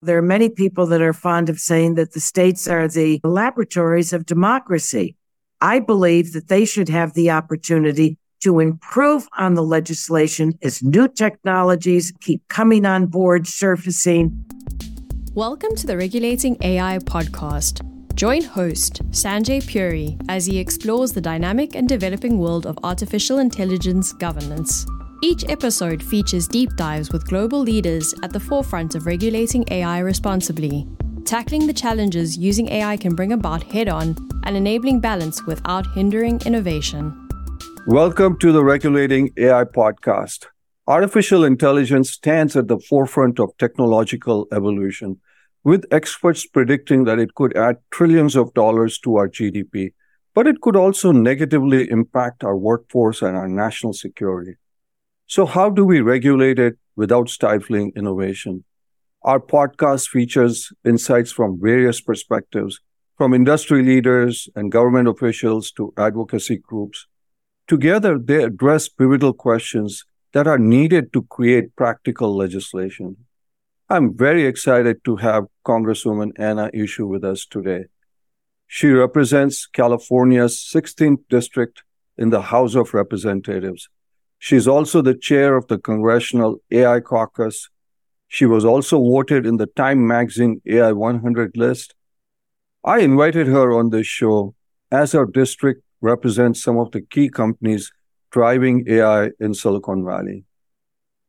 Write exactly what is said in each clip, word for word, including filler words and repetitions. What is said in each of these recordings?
There are many people that are fond of saying that the states are the laboratories of democracy. I believe that they should have the opportunity to improve on the legislation as new technologies keep coming on board, surfacing. Welcome to the Regulating A I podcast. Join host Sanjay Puri as he explores the dynamic and developing world of artificial intelligence governance. Each episode features deep dives with global leaders at the forefront of regulating A I responsibly, tackling the challenges using A I can bring about head-on and enabling balance without hindering innovation. Welcome to the Regulating A I podcast. Artificial intelligence stands at the forefront of technological evolution, with experts predicting that it could add trillions of dollars to our G D P, but it could also negatively impact our workforce and our national security. So how do we regulate it without stifling innovation? Our podcast features insights from various perspectives, from industry leaders and government officials to advocacy groups. Together, they address pivotal questions that are needed to create practical legislation. I'm very excited to have Congresswoman Anna Eshoo with us today. She represents California's sixteenth district in the House of Representatives. She's also the chair of the Congressional A I Caucus. She was also voted in the Time Magazine A I one hundred list. I invited her on this show as our district represents some of the key companies driving A I in Silicon Valley.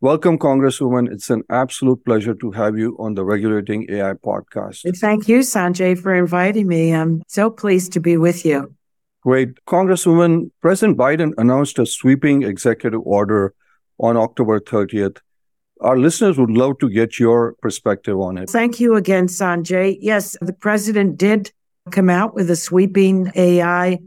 Welcome, Congresswoman. It's an absolute pleasure to have you on the Regulating A I podcast. Thank you, Sanjay, for inviting me. I'm so pleased to be with you. Great. Congresswoman, President Biden announced a sweeping executive order on October thirtieth. Our listeners would love to get your perspective on it. Thank you again, Sanjay. Yes, the president did come out with a sweeping A I,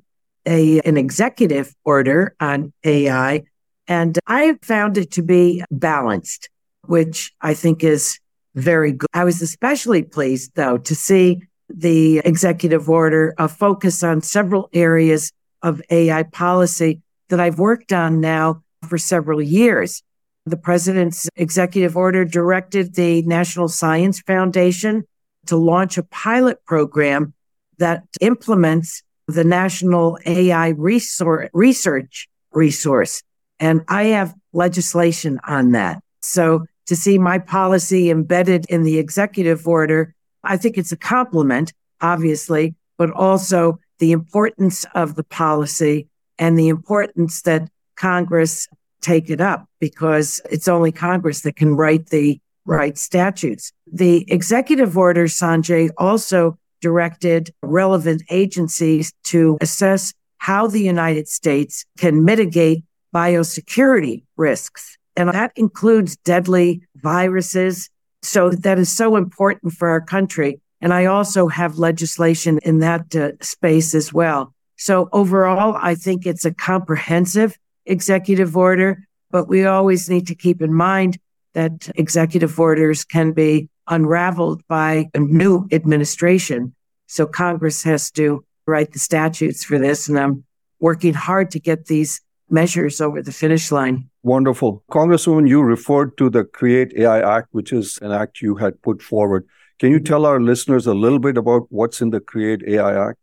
a, an executive order on A I, and I found it to be balanced, which I think is very good. I was especially pleased, though, to see the executive order, a focus on several areas of A I policy that I've worked on now for several years. The president's executive order directed the National Science Foundation to launch a pilot program that implements the National A I Resor- Research Resource. And I have legislation on that. So to see my policy embedded in the executive order, I think it's a compliment, obviously, but also the importance of the policy and the importance that Congress take it up, because it's only Congress that can write the right statutes. The executive order, Sanjay, also directed relevant agencies to assess how the United States can mitigate biosecurity risks. And that includes deadly viruses. So that is so important for our country. And I also have legislation in that uh, space as well. So overall, I think it's a comprehensive executive order, but we always need to keep in mind that executive orders can be unraveled by a new administration. So Congress has to write the statutes for this, and I'm working hard to get these measures over the finish line. Wonderful. Congresswoman, you referred to the CREATE A I Act, which is an act you had put forward. Can you tell our listeners a little bit about what's in the CREATE A I Act?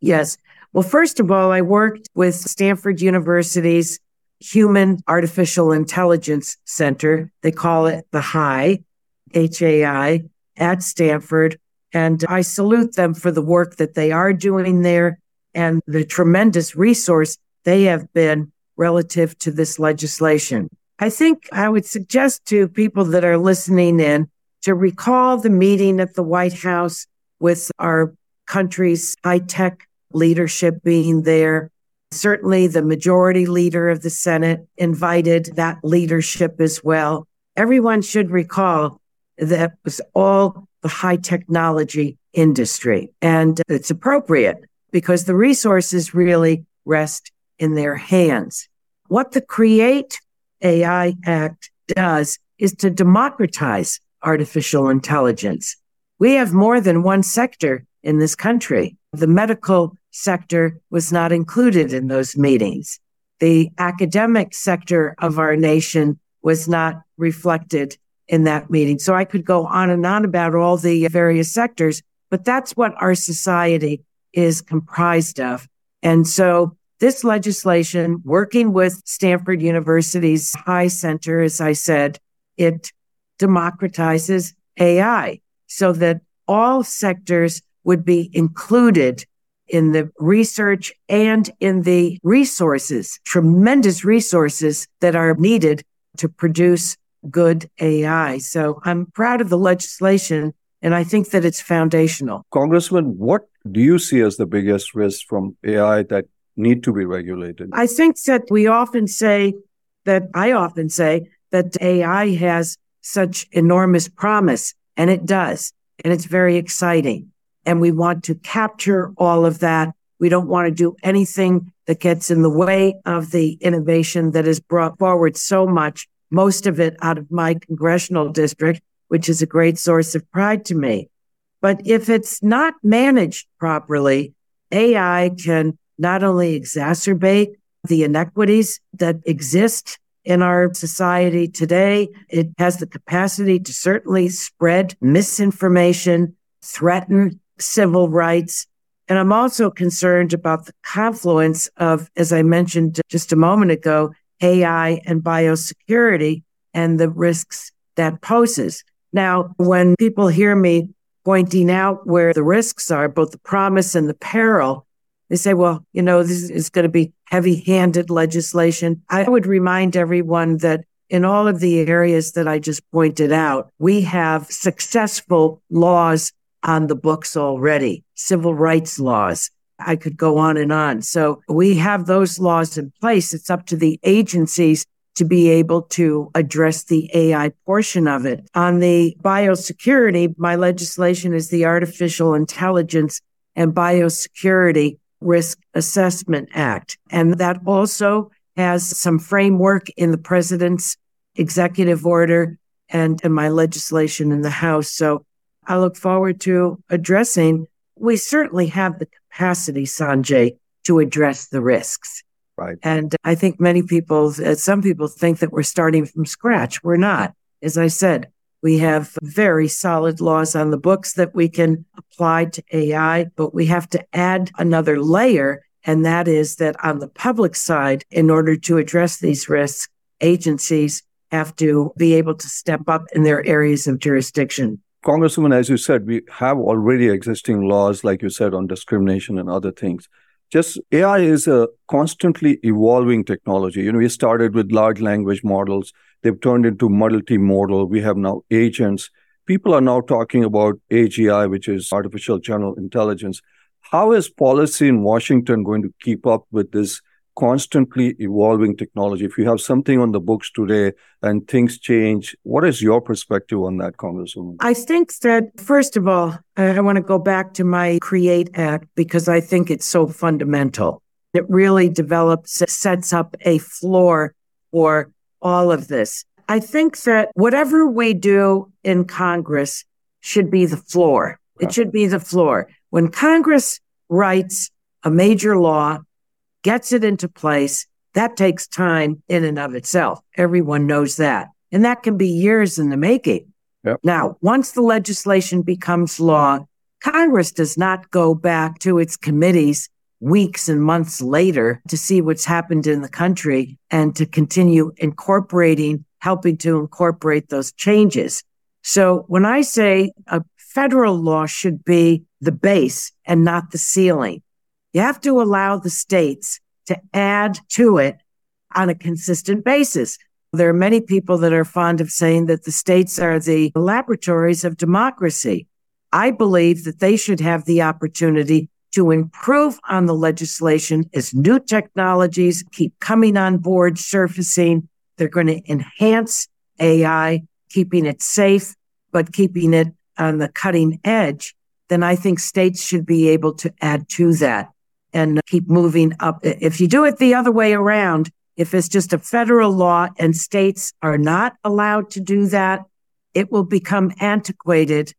Yes. Well, first of all, I worked with Stanford University's Human Artificial Intelligence Center. They call it the H A I, H A I, at Stanford. And I salute them for the work that they are doing there and the tremendous resource they have been relative to this legislation. I think I would suggest to people that are listening in to recall the meeting at the White House with our country's high-tech leadership being there. Certainly the majority leader of the Senate invited that leadership as well. Everyone should recall that it was all the high technology industry. And it's appropriate because the resources really rest in their hands. What the CREATE A I Act does is to democratize artificial intelligence. We have more than one sector in this country. The medical sector was not included in those meetings. The academic sector of our nation was not reflected in that meeting. So I could go on and on about all the various sectors, but that's what our society is comprised of. And so this legislation, working with Stanford University's H I Center, as I said, it democratizes A I so that all sectors would be included in the research and in the resources, tremendous resources that are needed to produce good A I. So I'm proud of the legislation, and I think that it's foundational. Congressman, what do you see as the biggest risk from A I that need to be regulated? I think that we often say that, I often say that A I has such enormous promise, and it does, and it's very exciting. And we want to capture all of that. We don't want to do anything that gets in the way of the innovation that is brought forward so much, most of it out of my congressional district, which is a great source of pride to me. But if it's not managed properly, A I can not only exacerbate the inequities that exist in our society today, it has the capacity to certainly spread misinformation, threaten civil rights. And I'm also concerned about the confluence of, as I mentioned just a moment ago, A I and biosecurity and the risks that poses. Now, when people hear me pointing out where the risks are, both the promise and the peril, they say, well, you know, this is going to be heavy-handed legislation. I would remind everyone that in all of the areas that I just pointed out, we have successful laws on the books already, civil rights laws. I could go on and on. So we have those laws in place. It's up to the agencies to be able to address the A I portion of it. On the biosecurity, my legislation is the Artificial Intelligence and Biosecurity Risk Assessment Act. And that also has some framework in the president's executive order and in my legislation in the House. So I look forward to addressing. We certainly have the capacity, Sanjay, to address the risks. Right. And I think many people, some people think that we're starting from scratch. We're not. As I said, we have very solid laws on the books that we can apply to A I, but we have to add another layer. And that is that on the public side, in order to address these risks, agencies have to be able to step up in their areas of jurisdiction. Congresswoman, as you said, we have already existing laws, like you said, on discrimination and other things. Just A I is a constantly evolving technology. You know, we started with large language models. They've turned into multimodal. We have now agents. People are now talking about A G I, which is artificial general intelligence. How is policy in Washington going to keep up with this constantly evolving technology? If you have something on the books today and things change, what is your perspective on that, Congresswoman? I think that, first of all, I want to go back to my CREATE Act because I think it's so fundamental. It really develops, sets up a floor for all of this. I think that whatever we do in Congress should be the floor. It should be the floor. When Congress writes a major law, gets it into place, that takes time in and of itself. Everyone knows that. And that can be years in the making. Yep. Now, once the legislation becomes law, Congress does not go back to its committees weeks and months later to see what's happened in the country and to continue incorporating, helping to incorporate those changes. So when I say a federal law should be the base and not the ceiling, you have to allow the states to add to it on a consistent basis. There are many people that are fond of saying that the states are the laboratories of democracy. I believe that they should have the opportunity to improve on the legislation as new technologies keep coming on board, surfacing. They're going to enhance A I, keeping it safe, but keeping it on the cutting edge. Then I think states should be able to add to that and keep moving up. If you do it the other way around, if it's just a federal law and states are not allowed to do that, it will become antiquated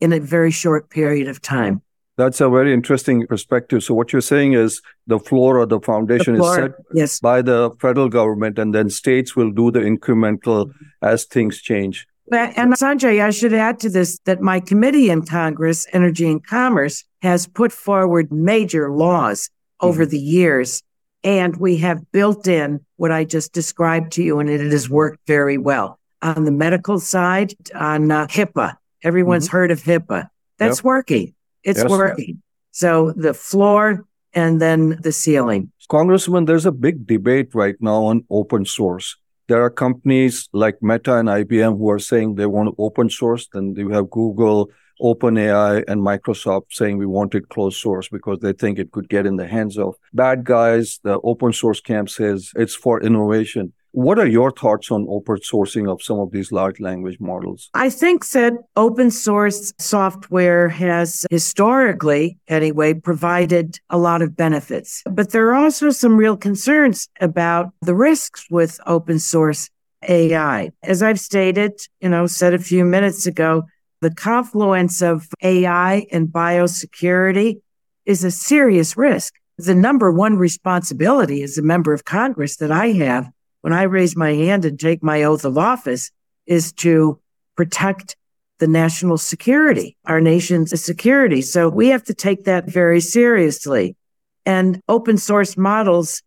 in a very short period of time. That's a very interesting perspective. So what you're saying is the floor or the foundation the floor, is set yes. by the federal government, and then states will do the incremental mm-hmm. as things change. And Sanjay, I should add to this that my committee in Congress, Energy and Commerce, has put forward major laws over the years, and we have built in what I just described to you, and it has worked very well. On the medical side, on uh, HIPAA, everyone's mm-hmm. heard of HIPAA. That's yep. working. It's yes. working. So the floor and then the ceiling. Congressman, there's a big debate right now on open source. There are companies like Meta and I B M who are saying they want open source. Then you have Google, OpenAI, and Microsoft saying we want it closed source because they think it could get in the hands of bad guys. The open source camp says it's for innovation. What are your thoughts on open sourcing of some of these large language models? I think that open source software has historically, anyway, provided a lot of benefits. But there are also some real concerns about the risks with open source A I. As I've stated, you know, said a few minutes ago, the confluence of A I and biosecurity is a serious risk. The number one responsibility as a member of Congress that I have when I raise my hand and take my oath of office is to protect the national security, our nation's security. So we have to take that very seriously. And open source models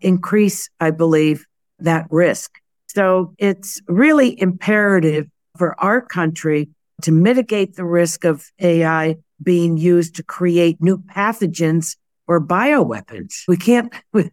increase, I believe, that risk. So it's really imperative for our country to mitigate the risk of A I being used to create new pathogens or bioweapons. We can't... We,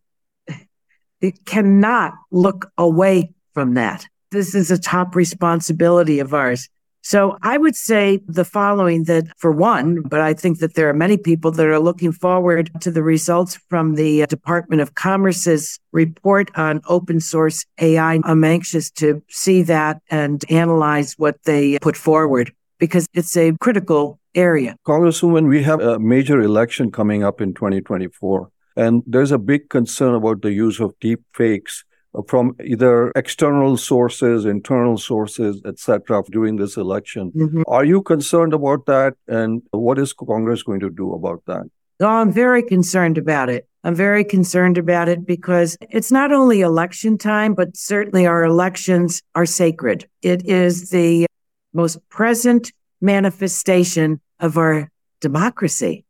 It cannot look away from that. This is a top responsibility of ours. So I would say the following, that for one, but I think that there are many people that are looking forward to the results from the Department of Commerce's report on open source A I. I'm anxious to see that and analyze what they put forward, because it's a critical area. Congresswoman, we have a major election coming up in twenty twenty-four. And there's a big concern about the use of deep fakes from either external sources, internal sources, et cetera during this election. Mm-hmm. Are you concerned about that? And what is Congress going to do about that? Oh, I'm very concerned about it. I'm very concerned about it because it's not only election time, but certainly our elections are sacred. It is the most present manifestation of our democracy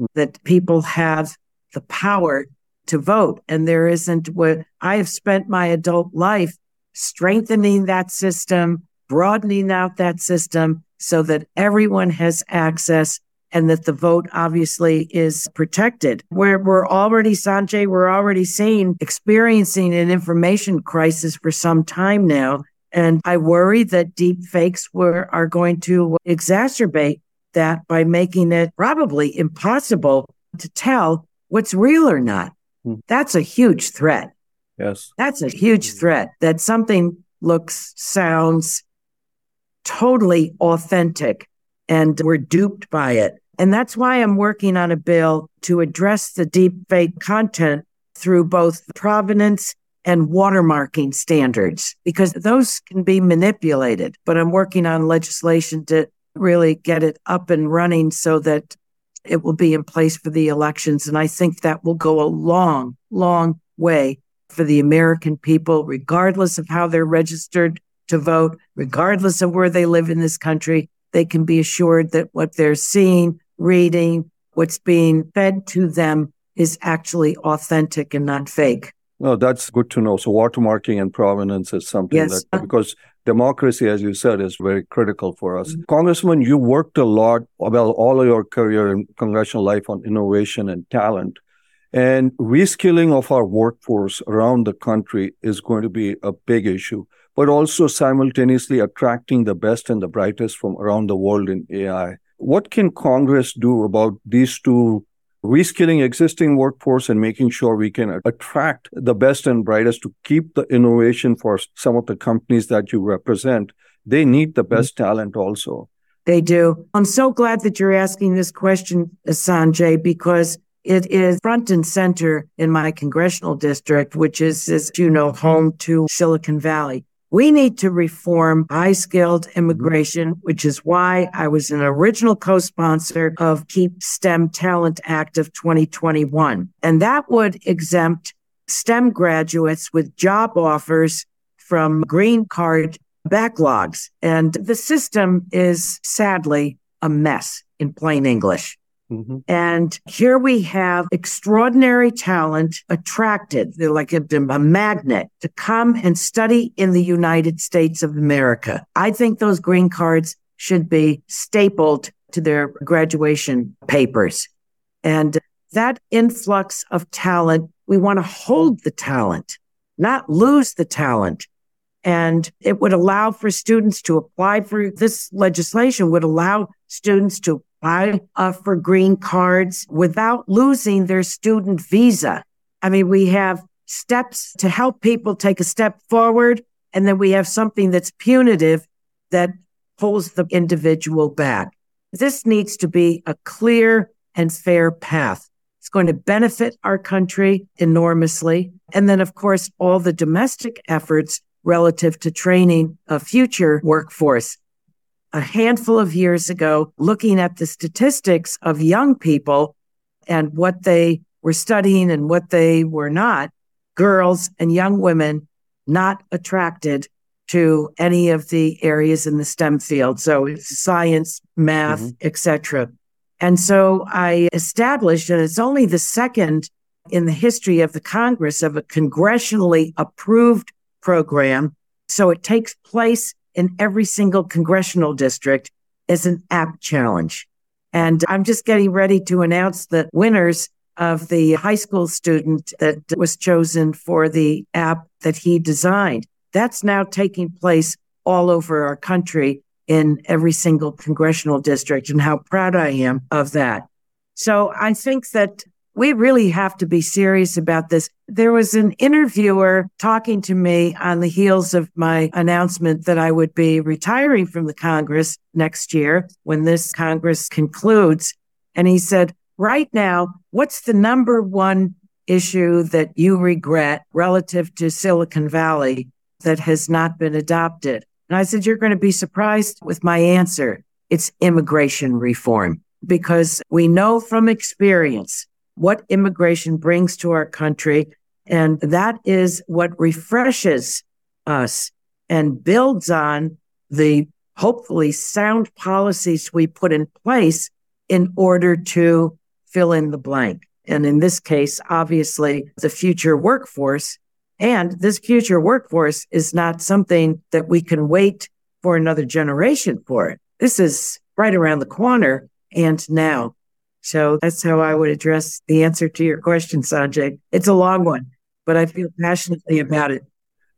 mm-hmm. that people have the power to vote. And there isn't what I have spent my adult life strengthening that system, broadening out that system so that everyone has access and that the vote obviously is protected. We're, we're already, Sanjay, we're already seeing, experiencing an information crisis for some time now. And I worry that deep fakes were, are going to exacerbate that by making it probably impossible to tell what's real or not. That's a huge threat. Yes. That's a huge threat, that something looks, sounds totally authentic and we're duped by it. And that's why I'm working on a bill to address the deepfake content through both provenance and watermarking standards, because those can be manipulated. But I'm working on legislation to really get it up and running so that it will be in place for the elections. And I think that will go a long, long way for the American people, regardless of how they're registered to vote, regardless of where they live in this country. They can be assured that what they're seeing, reading, what's being fed to them is actually authentic and not fake. No, that's good to know. So watermarking and provenance is something yes. that, because democracy, as you said, is very critical for us. Mm-hmm. Congressman, you worked a lot, well, all of your career in congressional life on innovation and talent. And reskilling of our workforce around the country is going to be a big issue, but also simultaneously attracting the best and the brightest from around the world in A I. What can Congress do about these two, reskilling existing workforce and making sure we can attract the best and brightest to keep the innovation for some of the companies that you represent? They need the best mm-hmm. talent also. They do. I'm so glad that you're asking this question, Sanjay, because it is front and center in my congressional district, which is, as you know, home to Silicon Valley. We need to reform high-skilled immigration, which is why I was an original co-sponsor of Keep STEM Talent Act of twenty twenty-one. And that would exempt STEM graduates with job offers from green card backlogs. And the system is sadly a mess, in plain English. Mm-hmm. And here we have extraordinary talent attracted, they're like a, a magnet, to come and study in the United States of America. I think those green cards should be stapled to their graduation papers. And that influx of talent, we want to hold the talent, not lose the talent. And it would allow for students to apply for, this legislation would allow students to apply uh, for green cards without losing their student visa. I mean, we have steps to help people take a step forward, and then we have something that's punitive that pulls the individual back. This needs to be a clear and fair path. It's going to benefit our country enormously. And then, of course, all the domestic efforts relative to training a future workforce. A handful of years ago, looking at the statistics of young people and what they were studying and what they were not, girls and young women not attracted to any of the areas in the STEM field. So it's science, math, mm-hmm. et cetera. And so I established, and it's only the second in the history of the Congress, of a congressionally approved program. So it takes place in every single congressional district as an app challenge. And I'm just getting ready to announce the winners of the high school student that was chosen for the app that he designed. That's now taking place all over our country in every single congressional district, and how proud I am of that. So I think that we really have to be serious about this. There was an interviewer talking to me on the heels of my announcement that I would be retiring from the Congress next year when this Congress concludes. And he said, right now, what's the number one issue that you regret relative to Silicon Valley that has not been adopted? And I said, you're going to be surprised with my answer. It's immigration reform, because we know from experience what immigration brings to our country. And that is what refreshes us and builds on the hopefully sound policies we put in place in order to fill in the blank. And in this case, obviously, the future workforce. And this future workforce is not something that we can wait for another generation for it. This is right around the corner and now. So that's how I would address the answer to your question, Sanjay. It's a long one, but I feel passionately about it.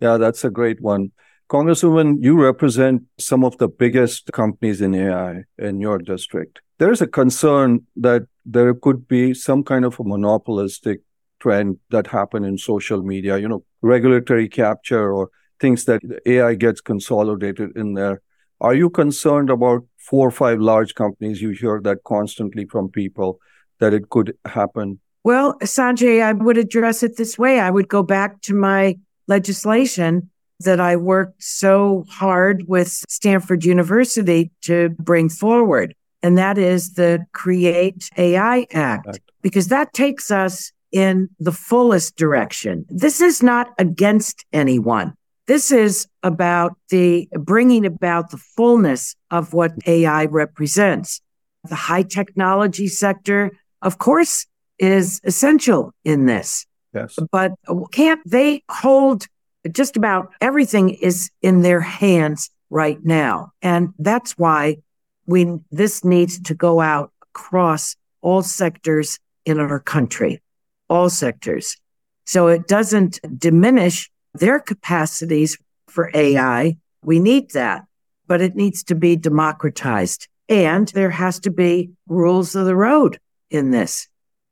Yeah, that's a great one. Congresswoman, you represent some of the biggest companies in A I in your district. There is a concern that there could be some kind of a monopolistic trend that happened in social media, you know, regulatory capture or things that A I gets consolidated in there. Are you concerned about four or five large companies? You hear that constantly from people, that it could happen. Well, Sanjay, I would address it this way. I would go back to my legislation that I worked so hard with Stanford University to bring forward, and that is the CREATE A I Act, Act. because that takes us in the fullest direction. This is not against anyone. This is about the bringing about the fullness of what A I represents. The high technology sector, of course, is essential in this. Yes. But can't they hold just about everything is in their hands right now? And that's why we this needs to go out across all sectors in our country, all sectors. So it doesn't diminish their capacities for A I. We need that, but it needs to be democratized. And there has to be rules of the road in this.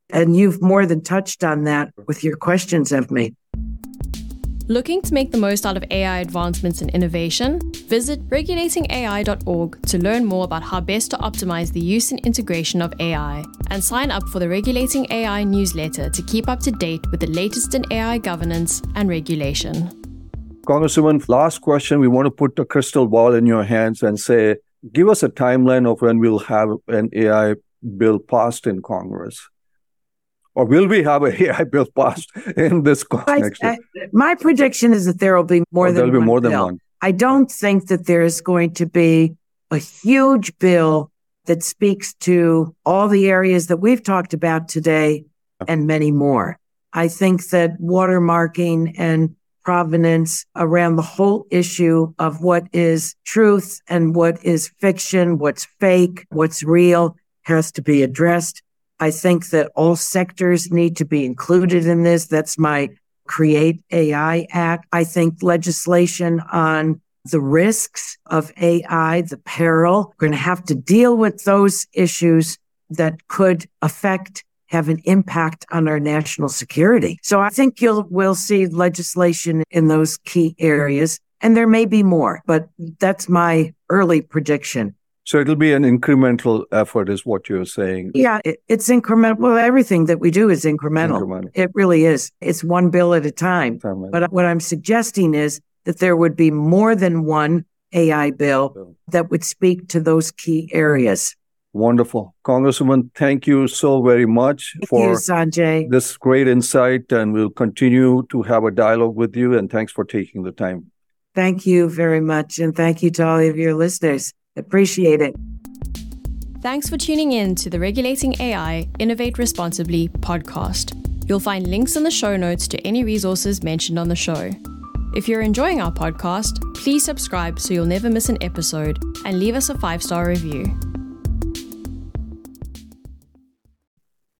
And you've more than touched on that with your questions of me. Looking to make the most out of A I advancements and innovation? Visit regulating A I dot org to learn more about how best to optimize the use and integration of A I, and sign up for the Regulating A I newsletter to keep up to date with the latest in A I governance and regulation. Congresswoman, last question. We want to put the crystal ball in your hands and say, give us a timeline of when we'll have an A I bill passed in Congress. Or will we have an A I bill passed in this context? My prediction is that there will be more, oh, than, one be more than one. I don't think that there's going to be a huge bill that speaks to all the areas that we've talked about today and many more. I think that watermarking and provenance around the whole issue of what is truth and what is fiction, what's fake, what's real, has to be addressed. I think that all sectors need to be included in this. That's my CREATE A I Act. I think legislation on the risks of A I, the peril, we're going to have to deal with those issues that could affect, have an impact on our national security. So I think you'll we'll see legislation in those key areas, and there may be more, but that's my early prediction. So it'll be an incremental effort is what you're saying. Yeah, it, it's incremental. Well, everything that we do is incremental. incremental. It really is. It's one bill at a time. time but what I'm suggesting is that there would be more than one A I bill that would speak to those key areas. Wonderful. Congresswoman, thank you so very much thank for you, Sanjay. This great insight, and we'll continue to have a dialogue with you, and thanks for taking the time. Thank you very much, and thank you to all of your listeners. Appreciate it. Thanks for tuning in to the Regulating A I Innovate Responsibly podcast. You'll find links in the show notes to any resources mentioned on the show. If you're enjoying our podcast, please subscribe so you'll never miss an episode, and leave us a five-star review.